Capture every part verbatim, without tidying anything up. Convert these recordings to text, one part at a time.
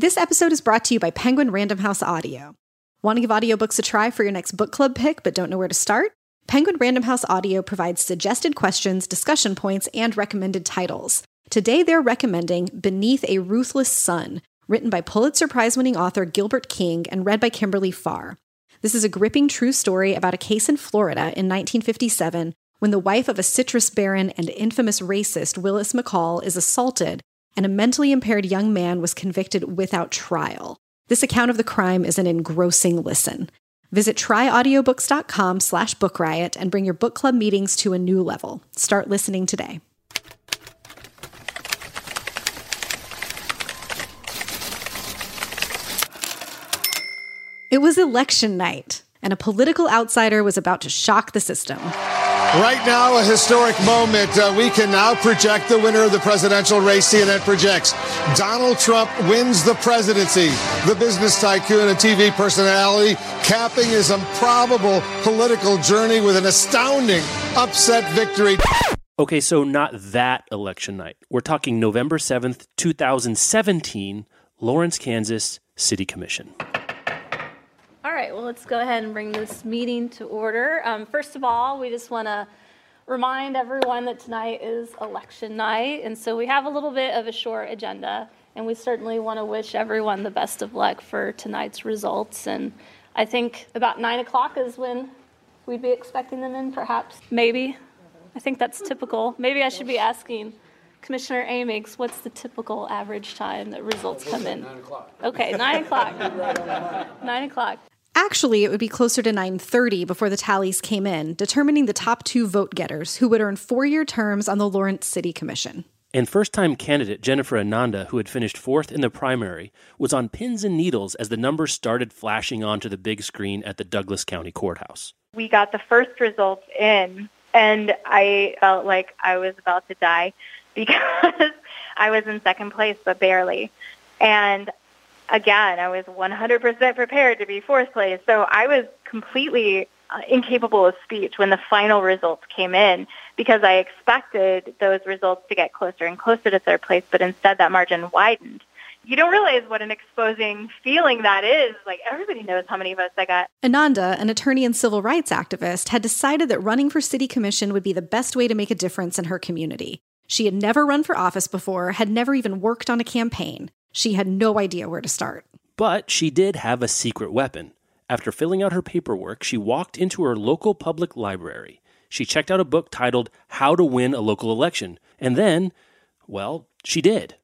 This episode is brought to you by Penguin Random House Audio. Want to give audiobooks a try for your next book club pick but don't know where to start? Penguin Random House Audio provides suggested questions, discussion points, and recommended titles. Today they're recommending Beneath a Ruthless Sun, written by Pulitzer Prize-winning author Gilbert King and read by Kimberly Farr. This is a gripping true story about a case in Florida in nineteen fifty-seven when the wife of a citrus baron and infamous racist Willis McCall is assaulted and a mentally impaired young man was convicted without trial. This account of the crime is an engrossing listen. Visit tryaudiobooks.com slash book riot and bring your book club meetings to a new level. Start listening today. It was election night, and a political outsider was about to shock the system. Right now, a historic moment. Uh, we can now project the winner of the presidential race. C N N projects. Donald Trump wins the presidency. The business tycoon and T V personality capping his improbable political journey with an astounding upset victory. Okay, so not that election night. We're talking November seventh, twenty seventeen, Lawrence, Kansas City Commission. All right, well, let's go ahead and bring this meeting to order. Um, first of all, we just want to remind everyone that tonight is election night, and so we have a little bit of a short agenda, and we certainly want to wish everyone the best of luck for tonight's results. And I think about nine o'clock is when we'd be expecting them in, perhaps. Maybe. I think that's typical. Maybe I should be asking Commissioner Amix, what's the typical average time that results come in? nine o'clock. Okay, nine o'clock. nine o'clock. Actually, it would be closer to nine thirty before the tallies came in, determining the top two vote-getters who would earn four-year terms on the Lawrence City Commission. And first-time candidate Jennifer Ananda, who had finished fourth in the primary, was on pins and needles as the numbers started flashing onto the big screen at the Douglas County Courthouse. We got the first results in, and I felt like I was about to die because I was in second place, but barely. And again, I was one hundred percent prepared to be fourth place, so I was completely uh, incapable of speech when the final results came in because I expected those results to get closer and closer to third place, but instead that margin widened. You don't realize what an exposing feeling that is. Like, everybody knows how many votes I got. Ananda, an attorney and civil rights activist, had decided that running for city commission would be the best way to make a difference in her community. She had never run for office before, had never even worked on a campaign. She had no idea where to start. But she did have a secret weapon. After filling out her paperwork, she walked into her local public library. She checked out a book titled How to Win a Local Election. And then, well, she did.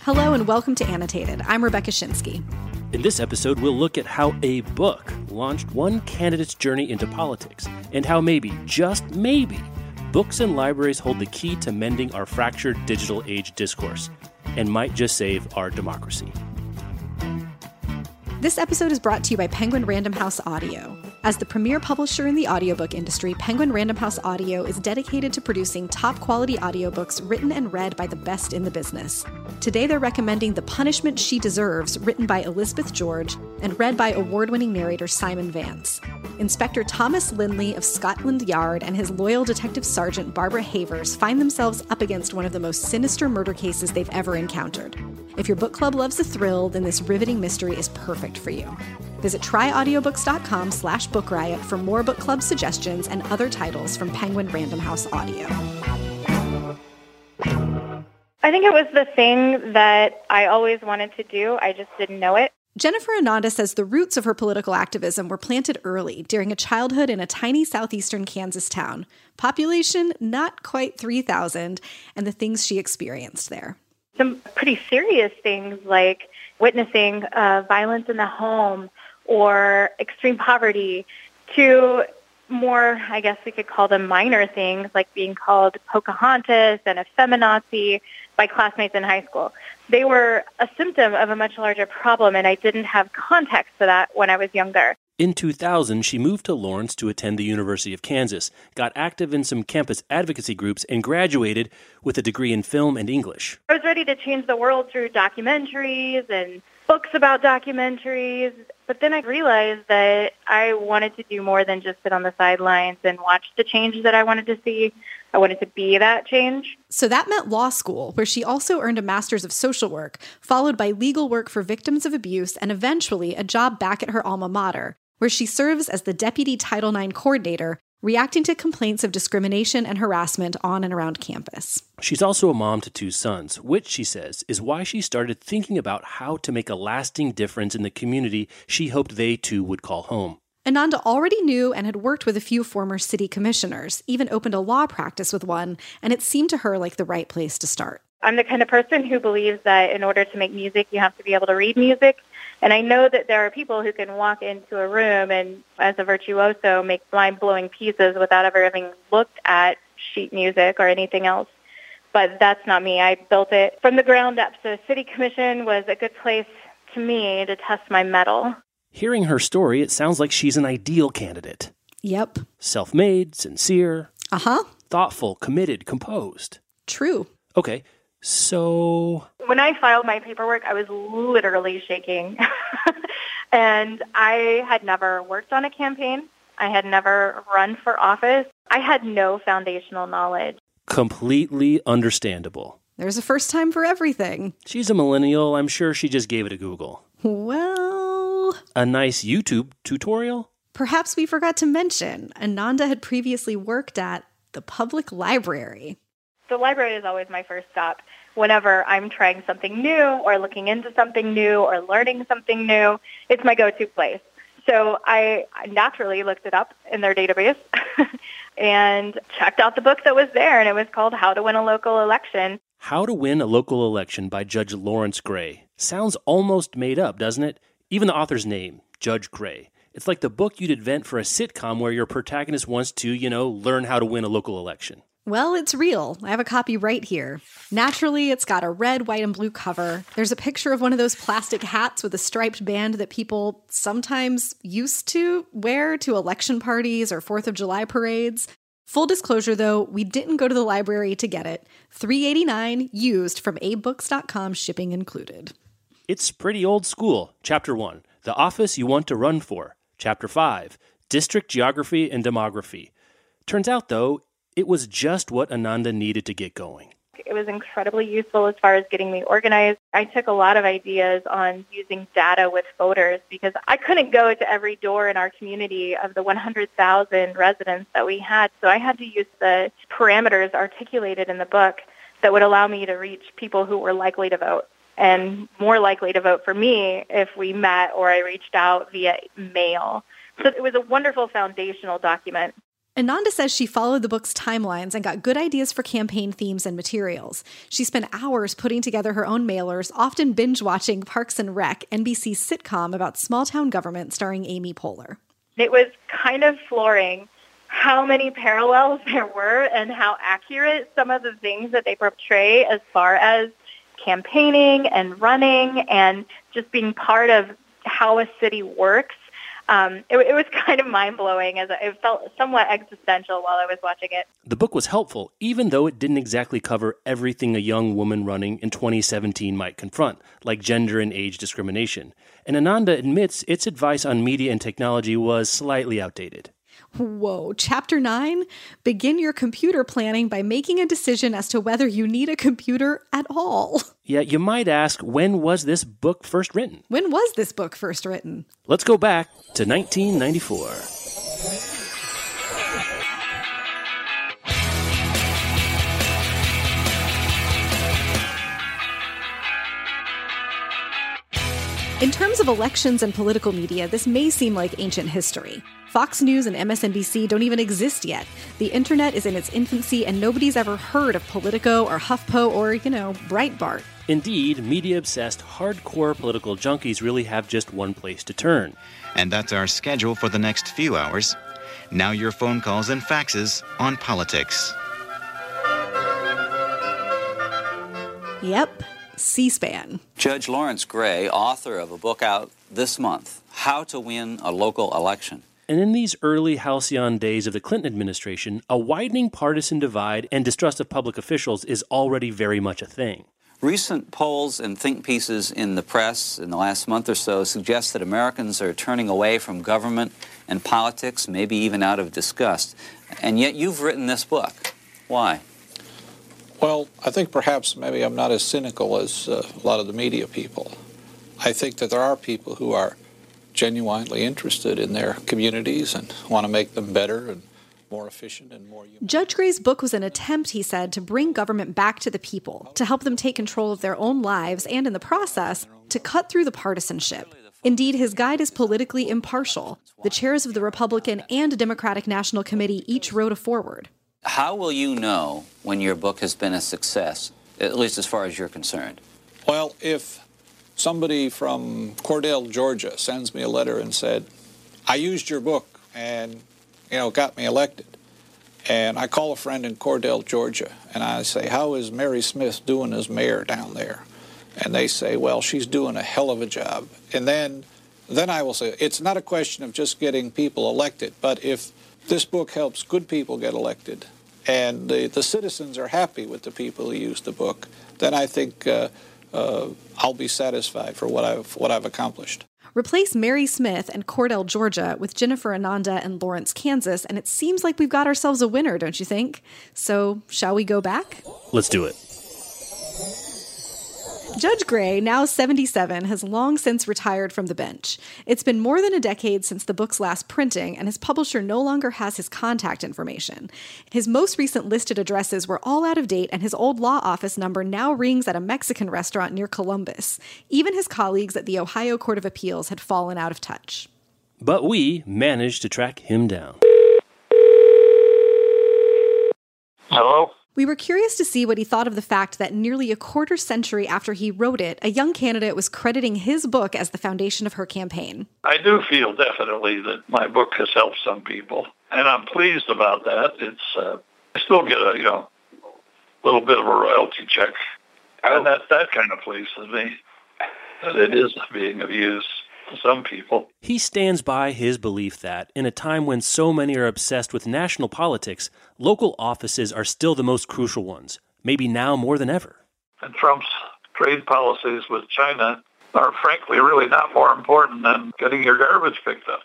Hello and welcome to Annotated. I'm Rebecca Shinsky. In this episode, we'll look at how a book launched one candidate's journey into politics, and how maybe, just maybe, books and libraries hold the key to mending our fractured digital age discourse, and might just save our democracy. This episode is brought to you by Penguin Random House Audio. As the premier publisher in the audiobook industry, Penguin Random House Audio is dedicated to producing top-quality audiobooks written and read by the best in the business. Today they're recommending The Punishment She Deserves, written by Elizabeth George and read by award-winning narrator Simon Vance. Inspector Thomas Lindley of Scotland Yard and his loyal Detective Sergeant Barbara Havers find themselves up against one of the most sinister murder cases they've ever encountered. If your book club loves the thrill, then this riveting mystery is perfect for you. Visit tryaudiobooks.com slash book riot for more book club suggestions and other titles from Penguin Random House Audio. I think it was the thing that I always wanted to do. I just didn't know it. Jennifer Ananda says the roots of her political activism were planted early, during a childhood in a tiny southeastern Kansas town. Population not quite three thousand, and the things she experienced there. Some pretty serious things like witnessing uh, violence in the home or extreme poverty, to more, I guess we could call them minor things, like being called Pocahontas and a feminazi by classmates in high school. They were a symptom of a much larger problem, and I didn't have context for that when I was younger. In two thousand, she moved to Lawrence to attend the University of Kansas, got active in some campus advocacy groups, and graduated with a degree in film and English. I was ready to change the world through documentaries and books about documentaries, but then I realized that I wanted to do more than just sit on the sidelines and watch the change that I wanted to see. I wanted to be that change. So that meant law school, where she also earned a master's of social work, followed by legal work for victims of abuse, and eventually a job back at her alma mater, where she serves as the deputy Title nine coordinator, reacting to complaints of discrimination and harassment on and around campus. She's also a mom to two sons, which, she says, is why she started thinking about how to make a lasting difference in the community she hoped they too would call home. Ananda already knew and had worked with a few former city commissioners, even opened a law practice with one, and it seemed to her like the right place to start. I'm the kind of person who believes that in order to make music, you have to be able to read music. And I know that there are people who can walk into a room and, as a virtuoso, make mind-blowing pieces without ever having looked at sheet music or anything else. But that's not me. I built it from the ground up. So City Commission was a good place to me to test my mettle. Hearing her story, it sounds like she's an ideal candidate. Yep. Self-made, sincere. Uh-huh. Thoughtful, committed, composed. True. Okay. So when I filed my paperwork, I was literally shaking. And I had never worked on a campaign. I had never run for office. I had no foundational knowledge. Completely understandable. There's a first time for everything. She's a millennial. I'm sure she just gave it a Google. Well, a nice YouTube tutorial? Perhaps we forgot to mention, Ananda had previously worked at the public library. The library is always my first stop. Whenever I'm trying something new or looking into something new or learning something new, it's my go-to place. So I naturally looked it up in their database and checked out the book that was there, and it was called How to Win a Local Election. How to Win a Local Election by Judge Lawrence Gray. Sounds almost made up, doesn't it? Even the author's name, Judge Gray. It's like the book you'd invent for a sitcom where your protagonist wants to, you know, learn how to win a local election. Well, it's real. I have a copy right here. Naturally, it's got a red, white, and blue cover. There's a picture of one of those plastic hats with a striped band that people sometimes used to wear to election parties or fourth of July parades. Full disclosure, though, we didn't go to the library to get it. three dollars and eighty-nine cents used from a books dot com, shipping included. It's pretty old school. Chapter one, The Office You Want to Run For. Chapter five, District Geography and Demography. Turns out, though, it was just what Ananda needed to get going. It was incredibly useful as far as getting me organized. I took a lot of ideas on using data with voters because I couldn't go to every door in our community of the one hundred thousand residents that we had. So I had to use the parameters articulated in the book that would allow me to reach people who were likely to vote and more likely to vote for me if we met or I reached out via mail. So it was a wonderful foundational document. Ananda says she followed the book's timelines and got good ideas for campaign themes and materials. She spent hours putting together her own mailers, often binge-watching Parks and Rec, N B C's sitcom about small-town government starring Amy Poehler. It was kind of flooring how many parallels there were and how accurate some of the things that they portray as far as campaigning and running and just being part of how a city works. Um, it, it was kind of mind-blowing, as it felt somewhat existential while I was watching it. The book was helpful, even though it didn't exactly cover everything a young woman running in twenty seventeen might confront, like gender and age discrimination. And Ananda admits its advice on media and technology was slightly outdated. Whoa. Chapter nine, begin your computer planning by making a decision as to whether you need a computer at all. Yeah, you might ask, when was this book first written? When was this book first written? Let's go back to nineteen ninety-four. In terms of elections and political media, this may seem like ancient history. Fox News and M S N B C don't even exist yet. The internet is in its infancy, and nobody's ever heard of Politico or HuffPo or, you know, Breitbart. Indeed, media-obsessed, hardcore political junkies really have just one place to turn. And that's our schedule for the next few hours. Now your phone calls and faxes on politics. Yep. C-SPAN. Judge Lawrence Gray, author of a book out this month, How to Win a Local Election. And in these early halcyon days of the Clinton administration, a widening partisan divide and distrust of public officials is already very much a thing. Recent polls and think pieces in the press in the last month or so suggest that Americans are turning away from government and politics, maybe even out of disgust. And yet you've written this book. Why? Well, I think perhaps maybe I'm not as cynical as uh, a lot of the media people. I think that there are people who are genuinely interested in their communities and want to make them better and more efficient and more human. Judge Gray's book was an attempt, he said, to bring government back to the people, to help them take control of their own lives and, in the process, to cut through the partisanship. Indeed, his guide is politically impartial. The chairs of the Republican and Democratic National Committee each wrote a foreword. How will you know when your book has been a success, at least as far as you're concerned? Well, if somebody from Cordell, Georgia, sends me a letter and said, I used your book and, you know, got me elected. And I call a friend in Cordell, Georgia, and I say, how is Mary Smith doing as mayor down there? And they say, well, she's doing a hell of a job. And then, then I will say, it's not a question of just getting people elected, but if this book helps good people get elected and the, the citizens are happy with the people who use the book, then I think uh, uh, I'll be satisfied for what I've, what I've accomplished. Replace Mary Smith and Cordell, Georgia, with Jennifer Ananda and Lawrence, Kansas, and it seems like we've got ourselves a winner, don't you think? So, shall we go back? Let's do it. Judge Gray, now seventy-seven, has long since retired from the bench. It's been more than a decade since the book's last printing, and his publisher no longer has his contact information. His most recent listed addresses were all out of date, and his old law office number now rings at a Mexican restaurant near Columbus. Even his colleagues at the Ohio Court of Appeals had fallen out of touch. But we managed to track him down. Hello? We were curious to see what he thought of the fact that nearly a quarter century after he wrote it, a young candidate was crediting his book as the foundation of her campaign. I do feel definitely that my book has helped some people, and I'm pleased about that. It's uh, I still get a you know little bit of a royalty check, oh. and that, that kind of pleases me, that it is being of use to some people. He stands by his belief that, in a time when so many are obsessed with national politics, local offices are still the most crucial ones, maybe now more than ever. And Trump's trade policies with China are frankly really not more important than getting your garbage picked up.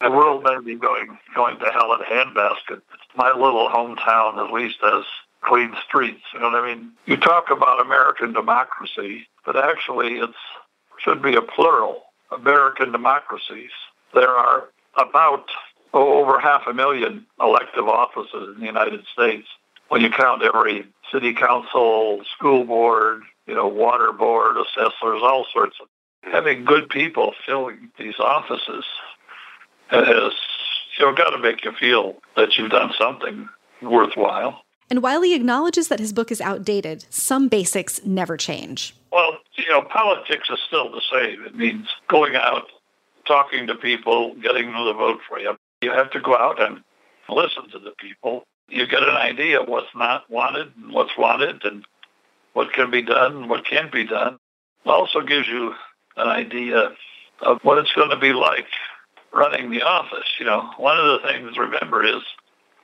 The world may be going, going to hell in a handbasket. My little hometown at least has clean streets. You know what I mean? You talk about American democracy, but actually it should be a plural. American democracies. There are about oh, over half a million elective offices in the United States. When you count every city council, school board, you know, water board, assessors, all sorts of. Having good people filling these offices has you know, got to make you feel that you've done something worthwhile. And while he acknowledges that his book is outdated, some basics never change. Well, you know, politics is still the same. It means going out, talking to people, getting them to vote for you. You have to go out and listen to the people. You get an idea of what's not wanted and what's wanted and what can be done and what can't be done. It also gives you an idea of what it's going to be like running the office. You know, one of the things to remember is,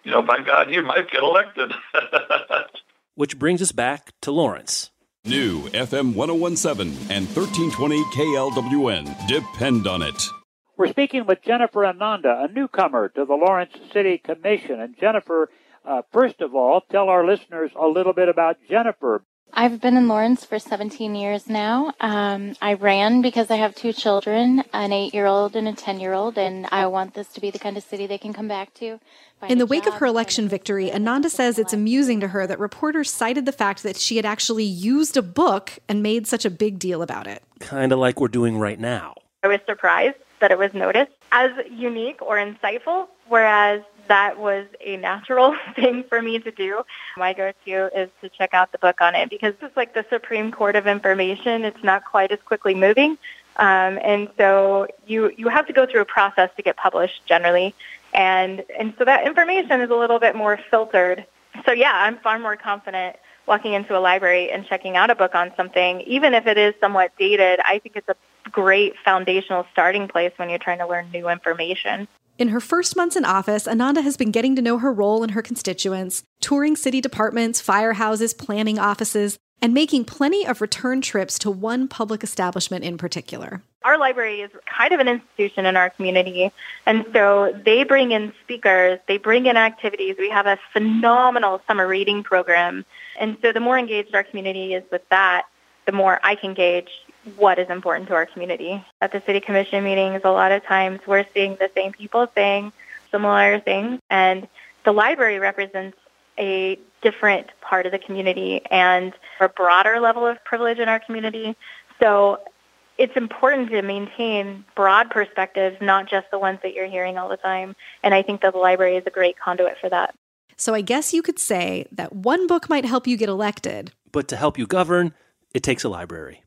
you know, by God, you might get elected. Which brings us back to Lawrence. New F M one oh one point seven and thirteen twenty K L W N. Depend on it. We're speaking with Jennifer Ananda, a newcomer to the Lawrence City Commission. And Jennifer, uh, first of all, tell our listeners a little bit about Jennifer. I've been in Lawrence for seventeen years now. Um, I ran because I have two children, an eight-year-old and a ten-year-old, and I want this to be the kind of city they can come back to. In the wake of her election victory, Ananda says it's amusing to her that reporters cited the fact that she had actually used a book and made such a big deal about it. Kind of like we're doing right now. I was surprised that it was noticed as unique or insightful, whereas that was a natural thing for me to do. My go-to is to check out the book on it because it's like the Supreme Court of information. It's not quite as quickly moving. Um, and so you, you have to go through a process to get published generally. And, and so that information is a little bit more filtered. So, yeah, I'm far more confident walking into a library and checking out a book on something, even if it is somewhat dated. I think it's a great foundational starting place when you're trying to learn new information. In her first months in office, Ananda has been getting to know her role and her constituents, touring city departments, firehouses, planning offices, and making plenty of return trips to one public establishment in particular. Our library is kind of an institution in our community, and so they bring in speakers, they bring in activities. We have a phenomenal summer reading program, and so the more engaged our community is with that, the more I can gauge what is important to our community. At the city commission meetings, a lot of times we're seeing the same people saying similar things, and the library represents a different part of the community and a broader level of privilege in our community. So it's important to maintain broad perspectives, not just the ones that you're hearing all the time. And I think that the library is a great conduit for that. So I guess you could say that one book might help you get elected, but to help you govern, it takes a library.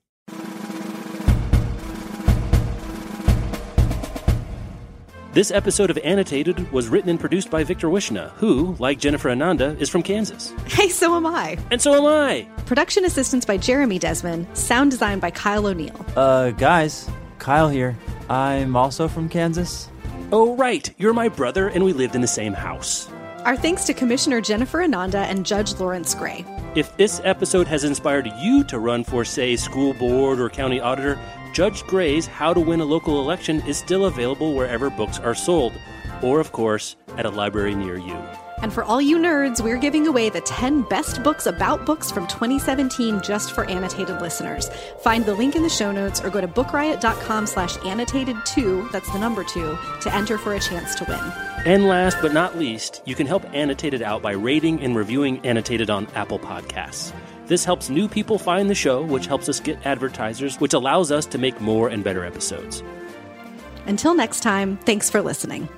This episode of Annotated was written and produced by Victor Wishna, who, like Jennifer Ananda, is from Kansas. Hey, so am I. And so am I. Production assistance by Jeremy Desmond. Sound design by Kyle O'Neill. Uh, guys, Kyle here. I'm also from Kansas. Oh, right. You're my brother, and we lived in the same house. Our thanks to Commissioner Jennifer Ananda and Judge Lawrence Gray. If this episode has inspired you to run for, say, school board or county auditor, Judge Gray's How to Win a Local Election is still available wherever books are sold, or, of course, at a library near you. And for all you nerds, we're giving away the ten best books about books from twenty seventeen just for Annotated listeners. Find the link in the show notes or go to bookriot.com slash annotated2, that's the number two, to enter for a chance to win. And last but not least, you can help Annotated out by rating and reviewing Annotated on Apple Podcasts. This helps new people find the show, which helps us get advertisers, which allows us to make more and better episodes. Until next time, thanks for listening.